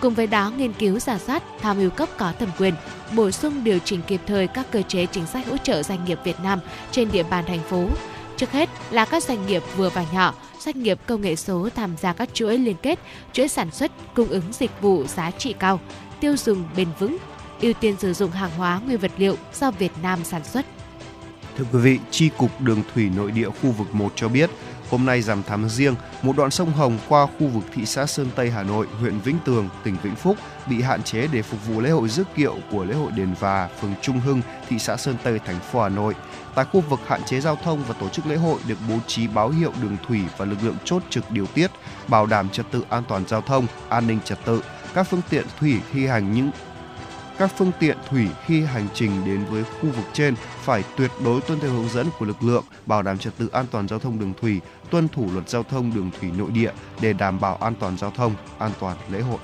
Cùng với đó, nghiên cứu rà soát, tham mưu cấp có thẩm quyền, bổ sung điều chỉnh kịp thời các cơ chế chính sách hỗ trợ doanh nghiệp Việt Nam trên địa bàn thành phố. Trước hết là các doanh nghiệp vừa và nhỏ, doanh nghiệp công nghệ số tham gia các chuỗi liên kết, chuỗi sản xuất, cung ứng dịch vụ giá trị cao, tiêu dùng bền vững, ưu tiên sử dụng hàng hóa nguyên vật liệu do Việt Nam sản xuất. Thưa quý vị, Chi cục Đường thủy Nội địa khu vực một cho biết, hôm nay rằm tháng Giêng, một đoạn sông Hồng qua khu vực thị xã Sơn Tây, Hà Nội, huyện Vĩnh Tường, tỉnh Vĩnh Phúc bị hạn chế để phục vụ lễ hội rước kiệu của lễ hội Đền Và, phường Trung Hưng, thị xã Sơn Tây, thành phố Hà Nội. Tại khu vực hạn chế giao thông và tổ chức lễ hội được bố trí báo hiệu đường thủy và lực lượng chốt trực điều tiết, bảo đảm trật tự an toàn giao thông, an ninh trật tự. Các phương tiện thủy khi hành những Các phương tiện thủy khi hành trình đến với khu vực trên phải tuyệt đối tuân theo hướng dẫn của lực lượng, bảo đảm trật tự an toàn giao thông đường thủy, tuân thủ luật giao thông đường thủy nội địa để đảm bảo an toàn giao thông, an toàn lễ hội.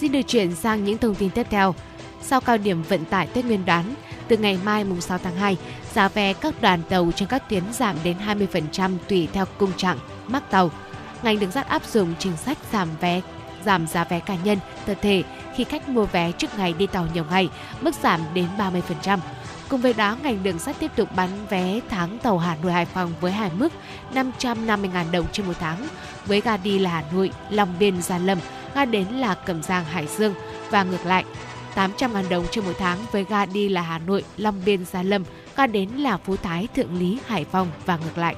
Xin được chuyển sang những thông tin tiếp theo. Sau cao điểm vận tải Tết Nguyên đán, từ ngày mai mùng sáu tháng hai, giá vé các đoàn tàu trên các tuyến giảm đến hai mươi phần trăm tùy theo cung trạng, mắc tàu. Ngành đường sắt áp dụng chính sách giảm vé giảm giá vé cá nhân, tập thể khi khách mua vé trước ngày đi tàu nhiều ngày, mức giảm đến ba mươi phần trăm. Cùng với đó, ngành đường sắt tiếp tục bán vé tháng tàu Hà Nội Hải Phòng với hai mức năm trăm năm mươi nghìn đồng trên một tháng, với ga đi là Hà Nội, Long Biên, Gia Lâm, ga đến là Cẩm Giang, Hải Dương và ngược lại, tám trăm nghìn đồng trên một tháng với ga đi là Hà Nội, Long Biên, Gia Lâm, ga đến là Phú Thái, Thượng Lý, Hải Phòng và ngược lại.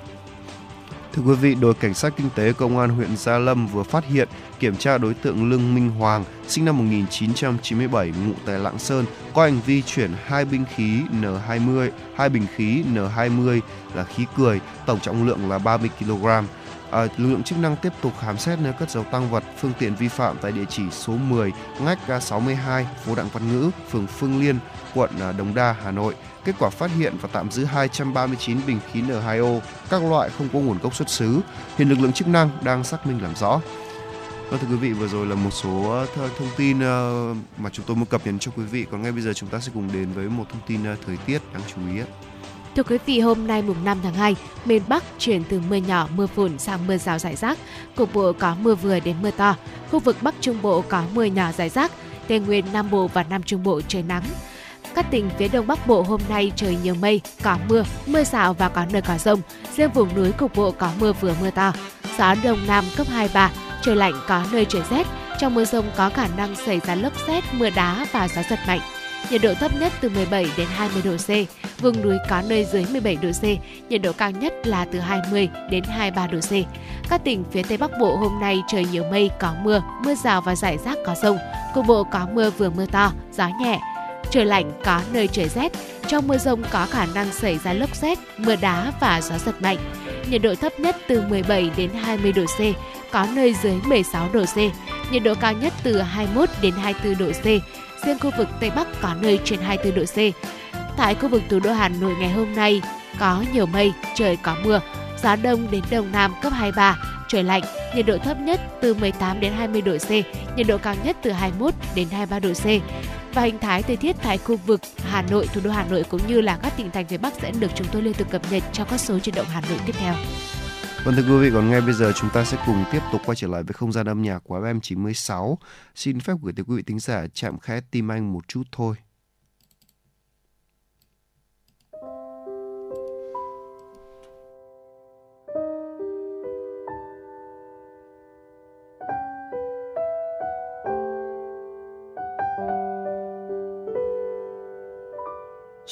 Thưa quý vị, đội cảnh sát kinh tế công an huyện Gia Lâm vừa phát hiện, kiểm tra đối tượng Lương Minh Hoàng, sinh năm một nghìn chín trăm chín mươi bảy, ngụ tại Lạng Sơn, có hành vi chuyển hai bình khí N hai mươi, hai bình khí N hai mươi là khí cười, tổng trọng lượng là ba mươi ki lô gam. À, lực lượng chức năng tiếp tục khám xét nơi cất giấu tăng vật, phương tiện vi phạm tại địa chỉ số mười, ngách ga sáu mươi hai, phố Đặng Văn Ngữ, phường Phương Liên, quận Đống Đa, Hà Nội. Kết quả phát hiện và tạm giữ hai trăm ba mươi chín bình khí N hai O, các loại không có nguồn gốc xuất xứ. Hiện lực lượng chức năng đang xác minh làm rõ. Và thưa quý vị, vừa rồi là một số thông tin mà chúng tôi muốn cập nhật cho quý vị. Còn ngay bây giờ chúng ta sẽ cùng đến với một thông tin thời tiết đáng chú ý. Thưa quý vị, hôm nay mùng năm tháng hai, miền Bắc chuyển từ mưa nhỏ, mưa phùn sang mưa rào rải rác. Cục bộ có mưa vừa đến mưa to. Khu vực Bắc Trung Bộ có mưa nhỏ rải rác. Tây Nguyên, Nam Bộ và Nam Trung Bộ trời nắng. Các tỉnh phía Đông Bắc Bộ hôm nay trời nhiều mây, có mưa, mưa rào và có nơi có dông. Riêng vùng núi cục bộ có mưa vừa mưa to. Gió Đông Nam cấp hai ba, trời lạnh có nơi trời rét. Trong mưa dông có khả năng xảy ra lốc sét, mưa đá và gió giật mạnh. nhiệt độ thấp nhất từ mười bảy đến hai mươi độ C, vùng núi có nơi dưới mười bảy độ C, nhiệt độ cao nhất là từ hai mươi đến hai mươi ba độ C. Các tỉnh phía Tây Bắc Bộ hôm nay trời nhiều mây, có mưa, mưa rào và rải rác có dông, cục bộ có mưa vừa mưa to, gió nhẹ. Trời lạnh, có nơi trời rét, trong mưa dông có khả năng xảy ra lốc sét, mưa đá và gió giật mạnh. Nhiệt độ thấp nhất từ mười bảy đến hai mươi độ C, có nơi dưới mười sáu độ C, nhiệt độ cao nhất từ hai mươi mốt đến hai mươi tư độ C, riêng khu vực Tây Bắc có nơi trên hai mươi tư độ C. Tại khu vực thủ đô Hà Nội ngày hôm nay có nhiều mây, trời có mưa, gió đông đến đông nam cấp hai ba, trời lạnh, nhiệt độ thấp nhất từ mười tám đến hai mươi độ C, nhiệt độ cao nhất từ hai mươi mốt đến hai mươi ba độ C. Và hình thái thời tiết tại khu vực Hà Nội, thủ đô Hà Nội cũng như là các tỉnh thành phía Bắc sẽ được chúng tôi liên tục cập nhật trong các số chuyển động Hà Nội tiếp theo. Vâng thưa quý vị, còn ngay bây giờ chúng ta sẽ cùng tiếp tục quay trở lại với không gian âm nhạc của ép em chín mươi sáu. Xin phép gửi tới quý vị thính giả Chạm Khẽ Tim Anh Một Chút Thôi.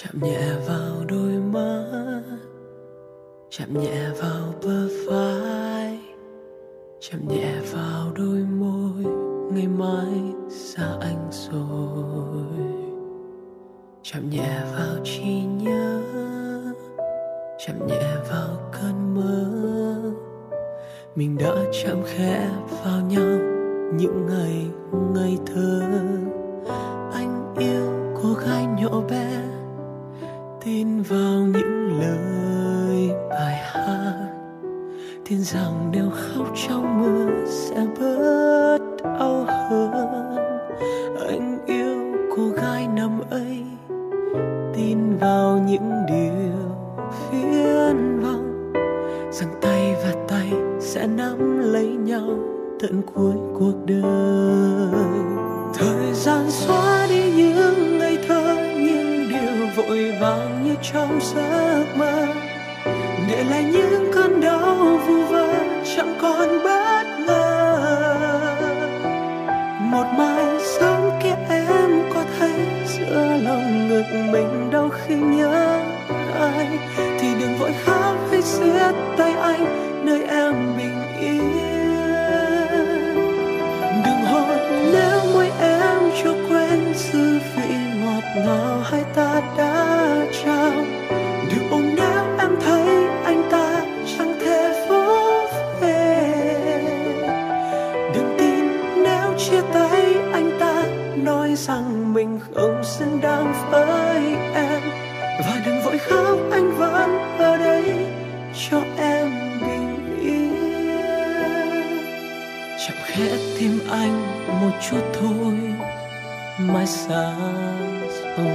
Chạm nhẹ vào đôi mắt, chạm nhẹ vào bờ vai, chạm nhẹ vào đôi môi, ngày mai xa anh rồi. Chạm nhẹ vào trí nhớ, chạm nhẹ vào cơn mơ, mình đã chạm khẽ vào nhau những ngày ngây thơ. Anh yêu cô gái nhỏ bé, tin vào những lời bài hát, tin rằng nếu khóc trong mưa sẽ bớt đau hơn. Anh yêu cô gái năm ấy, tin vào những điều phiền vọng, rằng tay và tay sẽ nắm lấy nhau tận cuối cuộc đời. Thời gian xóa đi những ngày thơ, vội vàng như trong giấc mơ, để lại những cơn đau vu vơ chẳng còn bất ngờ. Một mai sớm kia em có thấy giữa lòng ngực mình đau khi nhớ ai, thì đừng vội khóc hay siết tay anh nơi em bình yên. Đừng hôn nếu môi em chưa quên dư vị ngọt ngào hai ta đã trao, đừng ôm nếu em thấy anh ta chẳng thể vỗ về. Đừng tin nếu chia tay anh ta nói rằng mình không xứng đáng với em, và đừng vội khóc, anh vẫn ở đây cho em bình yên. Chạm khẽ tim anh một chút thôi, mai xa rồi.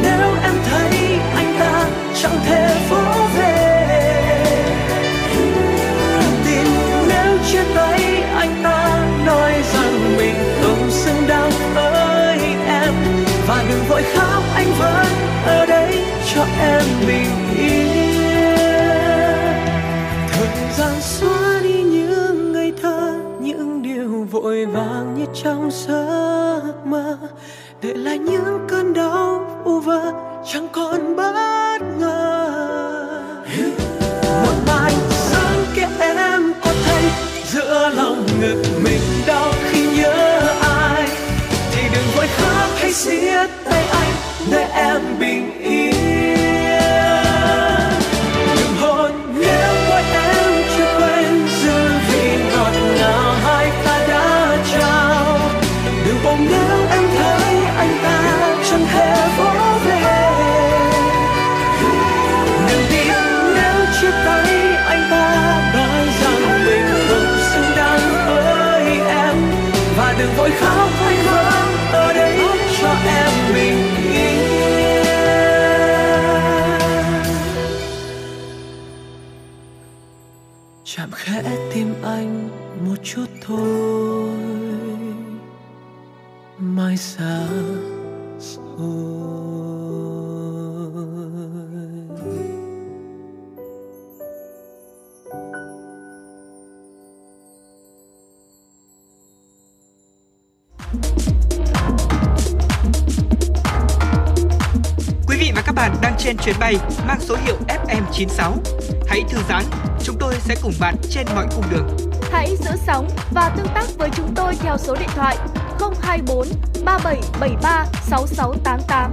nếu em thấy anh ta chẳng thể vỗ về. Tin nếu chia tay anh ta nói rằng mình không xứng đáng với em, và đừng vội khóc, anh vẫn ở đây cho em bình yên. Thời gian xóa đi những ngày thơ, những điều vội vàng như trong giấc mơ, để lại những cơn đau u vơ chẳng còn bất ngờ. Một mai sáng kia em có thấy giữa lòng ngực mình đau khi nhớ ai, thì đừng vội khóc, hãy siết tay anh để em bình yên. Đừng hôn nếu mỗi em chưa quên dư vị ngọt ngào hai ta đã trao. Đừng ôm nếu em thấy anh ta chẳng hề vỗ về. Đừng tin nếu chia tay anh ta nói rằng mình không xứng đáng với em, và đừng vội khóc, anh vẫn ở đây cho em mình. Chạm khẽ tim anh một chút thôi, mai xa rồi. Quý vị và các bạn đang trên chuyến bay mang số hiệu F M chín sáu. Hãy thư giãn, chúng tôi sẽ cùng bạn trên mọi cung đường. Hãy giữ sóng và tương tác với chúng tôi theo số điện thoại không hai bốn ba bảy bảy ba sáu sáu tám tám.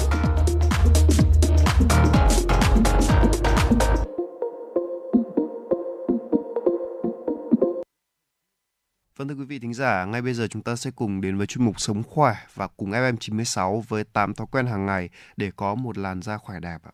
Vâng, thưa quý vị thính giả, ngay bây giờ chúng ta sẽ cùng đến với chuyên mục Sống Khỏe và cùng F M chín sáu với tám thói quen hàng ngày để có một làn da khỏe đẹp ạ.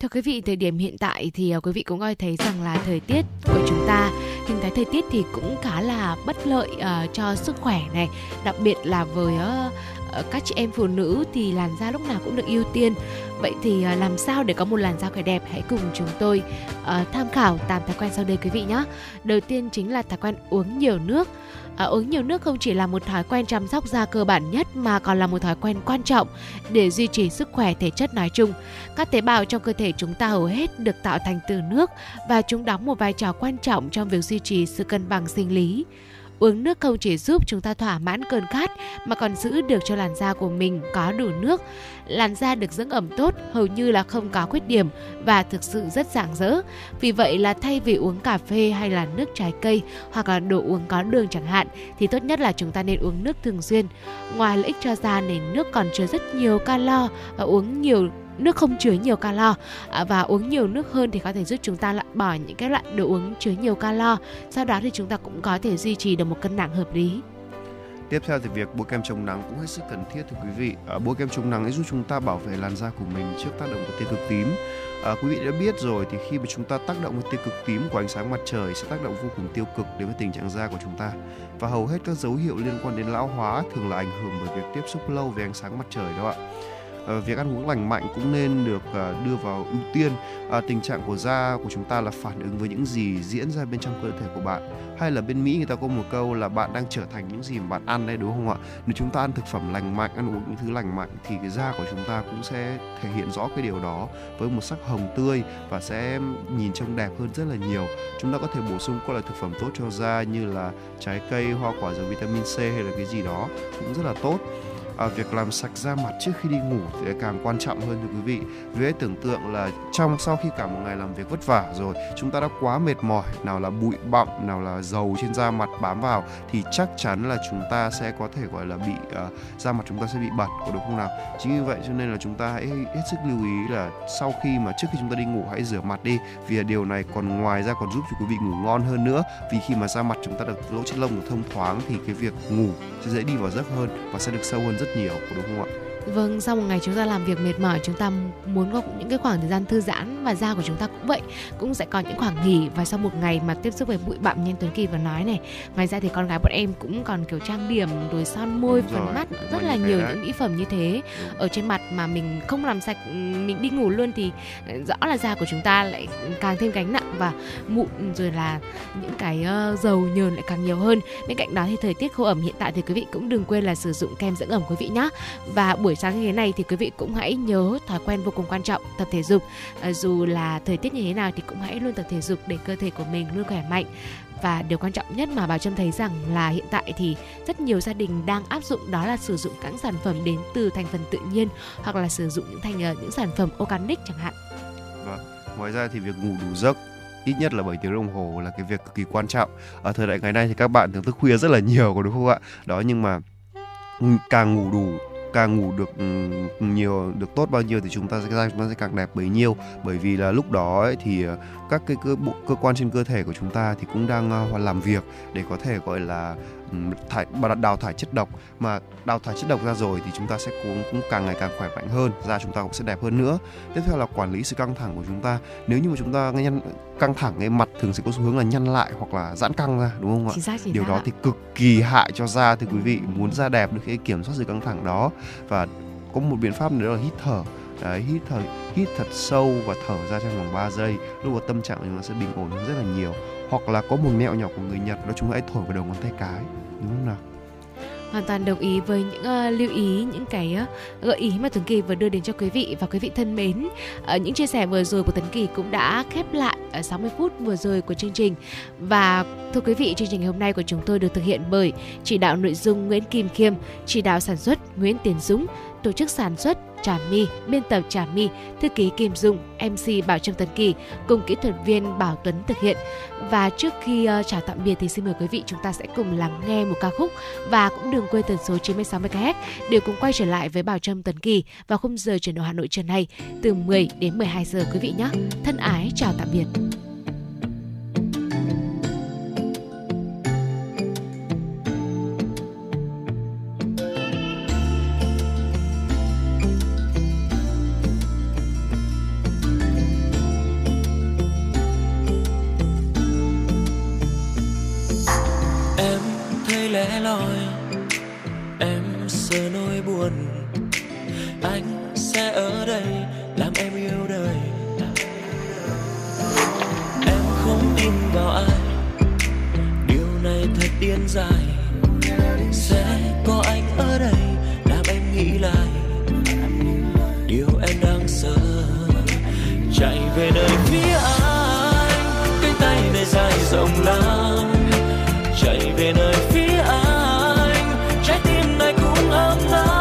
Thưa quý vị, thời điểm hiện tại thì quý vị cũng có thấy rằng là thời tiết của chúng ta, hình thái thời tiết thì cũng khá là bất lợi uh, cho sức khỏe này, đặc biệt là với uh, các chị em phụ nữ thì làn da lúc nào cũng được ưu tiên. Vậy thì uh, làm sao để có một làn da khỏe đẹp? Hãy cùng chúng tôi uh, tham khảo tám thói quen sau đây quý vị nhé. Đầu tiên chính là thói quen uống nhiều nước. À, uống nhiều nước không chỉ là một thói quen chăm sóc da cơ bản nhất mà còn là một thói quen quan trọng để duy trì sức khỏe thể chất nói chung. Các tế bào trong cơ thể chúng ta hầu hết được tạo thành từ nước và chúng đóng một vai trò quan trọng trong việc duy trì sự cân bằng sinh lý. Uống nước không chỉ giúp chúng ta thỏa mãn cơn khát mà còn giữ được cho làn da của mình có đủ nước. Làn da được dưỡng ẩm tốt hầu như là không có khuyết điểm và thực sự rất rạng rỡ. Vì vậy là thay vì uống cà phê hay là nước trái cây hoặc là đồ uống có đường chẳng hạn thì tốt nhất là chúng ta nên uống nước thường xuyên. Ngoài lợi ích cho da, nền nước còn chứa rất nhiều calo và uống nhiều nước không chứa nhiều calo và uống nhiều nước hơn thì có thể giúp chúng ta loại bỏ những cái loại đồ uống chứa nhiều calo. Sau đó thì chúng ta cũng có thể duy trì được một cân nặng hợp lý. Tiếp theo thì việc bôi kem chống nắng cũng hết sức cần thiết thưa quý vị. À, bôi kem chống nắng sẽ giúp chúng ta bảo vệ làn da của mình trước tác động của tia cực tím. À, quý vị đã biết rồi thì khi mà chúng ta tác động với tia cực tím của ánh sáng mặt trời sẽ tác động vô cùng tiêu cực đến với tình trạng da của chúng ta. Và hầu hết các dấu hiệu liên quan đến lão hóa thường là ảnh hưởng bởi việc tiếp xúc lâu với ánh sáng mặt trời đó ạ. Việc ăn uống lành mạnh cũng nên được đưa vào ưu tiên. À, tình trạng của da của chúng ta là phản ứng với những gì diễn ra bên trong cơ thể của bạn. Hay là bên Mỹ người ta có một câu là bạn đang trở thành những gì mà bạn ăn đấy, đúng không ạ? Nếu chúng ta ăn thực phẩm lành mạnh, ăn uống những thứ lành mạnh thì cái da của chúng ta cũng sẽ thể hiện rõ cái điều đó với một sắc hồng tươi và sẽ nhìn trông đẹp hơn rất là nhiều. Chúng ta có thể bổ sung các loại thực phẩm tốt cho da như là trái cây, hoa quả, dầu vitamin C hay là cái gì đó cũng rất là tốt. À, việc làm sạch da mặt trước khi đi ngủ thì càng quan trọng hơn thưa quý vị. Vì hãy tưởng tượng là trong sau khi cả một ngày làm việc vất vả rồi, chúng ta đã quá mệt mỏi, nào là bụi bặm, nào là dầu trên da mặt bám vào thì chắc chắn là chúng ta sẽ có thể gọi là bị uh, da mặt chúng ta sẽ bị bẩn, có đúng không nào? Chính vì vậy cho nên là chúng ta hãy hết sức lưu ý là sau khi mà trước khi chúng ta đi ngủ hãy rửa mặt đi, vì điều này còn ngoài ra còn giúp cho quý vị ngủ ngon hơn nữa. Vì khi mà da mặt chúng ta được lỗ chân lông thông thoáng thì cái việc ngủ sẽ dễ đi vào giấc hơn và sẽ được sâu hơn rất nhiều, đúng không ạ? Vâng, sau một ngày chúng ta làm việc mệt mỏi, chúng ta muốn có những cái khoảng thời gian thư giãn, và da của chúng ta cũng vậy, cũng sẽ có những khoảng nghỉ. Và sau một ngày mà tiếp xúc với bụi bặm như Tuấn Kỳ vừa nói này, ngoài ra thì con gái bọn em cũng còn kiểu trang điểm, rồi son môi, phấn mắt, rất là nhiều những mỹ phẩm như thế ở trên mặt mà mình không làm sạch, mình đi ngủ luôn thì rõ là da của chúng ta lại càng thêm gánh nặng, và mụn rồi là những cái dầu nhờn lại càng nhiều hơn. Bên cạnh đó thì thời tiết khô ẩm hiện tại thì quý vị cũng đừng quên là sử dụng kem dưỡng ẩm quý vị nhé. Và buổi sáng như thế này thì quý vị cũng hãy nhớ thói quen vô cùng quan trọng tập thể dục. À, dù là thời tiết như thế nào thì cũng hãy luôn tập thể dục để cơ thể của mình luôn khỏe mạnh. Và điều quan trọng nhất mà bà Trâm thấy rằng là hiện tại thì rất nhiều gia đình đang áp dụng đó là sử dụng các sản phẩm đến từ thành phần tự nhiên, hoặc là sử dụng những thành những sản phẩm organic chẳng hạn. Và ngoài ra thì việc ngủ đủ giấc ít nhất là bảy tiếng đồng hồ là cái việc cực kỳ quan trọng. Ở thời đại ngày nay thì các bạn thường thức khuya rất là nhiều, có đúng không ạ? Đó, nhưng mà càng ngủ đủ, càng ngủ được nhiều, được tốt bao nhiêu thì chúng ta sẽ chúng ta sẽ càng đẹp bấy nhiêu. Bởi vì là lúc đó ấy, thì các cái cơ, bộ, cơ quan trên cơ thể của chúng ta thì cũng đang làm việc để có thể gọi là thải đào thải chất độc, mà đào thải chất độc ra rồi thì chúng ta sẽ cũng, cũng càng ngày càng khỏe mạnh hơn, da chúng ta cũng sẽ đẹp hơn nữa. Tiếp theo là quản lý sự căng thẳng của chúng ta. Nếu như mà chúng ta nhăn căng thẳng, cái mặt thường sẽ có xu hướng là nhăn lại hoặc là giãn căng ra, đúng không ạ? Chính xác, chính điều đó ạ. Thì cực kỳ hại cho da. Thì quý vị muốn da đẹp được hãy kiểm soát sự căng thẳng đó. Và có một biện pháp nữa là hít thở. Đấy, hít thở hít thật sâu và thở ra trong vòng ba giây, lúc đó tâm trạng của chúng ta sẽ bình ổn rất là nhiều. Hoặc là có một mẹo nhỏ của người Nhật, đó chúng ta hãy thổi vào đầu ngón tay cái, đúng không nào? Hoàn toàn đồng ý với những uh, lưu ý, những cái uh, gợi ý mà Tuấn Kỳ vừa đưa đến cho quý vị. Và quý vị thân mến, uh, những chia sẻ vừa rồi của Tuấn Kỳ cũng đã khép lại uh, sáu mươi phút vừa rồi của chương trình. Và thưa quý vị, chương trình ngày hôm nay của chúng tôi được thực hiện bởi chỉ đạo nội dung Nguyễn Kim Khiêm, chỉ đạo sản xuất Nguyễn Tiến Dũng, tổ chức sản xuất Trà My, biên tập Trà My, thư ký Kim Dung, em xê Bảo Trâm Tuấn Kỳ cùng kỹ thuật viên Bảo Tuấn thực hiện. Và trước khi uh, chào tạm biệt thì xin mời quý vị chúng ta sẽ cùng lắng nghe một ca khúc, và cũng đừng quên tần số chín mươi sáu mê ga héc để cùng quay trở lại với Bảo Trâm Tuấn Kỳ vào khung giờ chuyển đổi Hà Nội trưa nay từ mười đến mười hai giờ quý vị nhé. Thân ái chào tạm biệt. Anh sẽ ở đây làm em yêu đời. Em không tin vào ai, điều này thật điên dại. Sẽ có anh ở đây làm em nghĩ lại điều em đang sợ. Chạy về nơi phía anh, cánh tay này dài rộng lắm. Chạy về nơi phía anh, trái tim này cũng ấm lắm.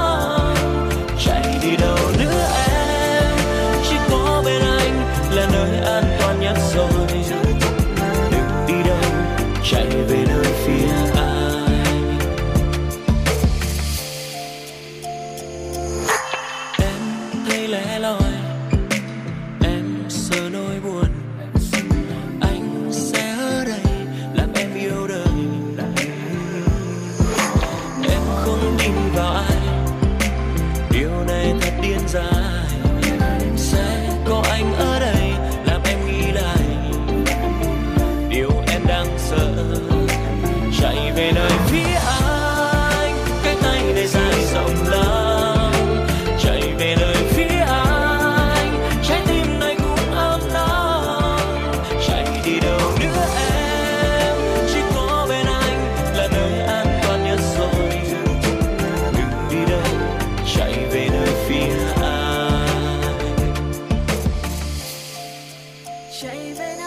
Chạy về nơi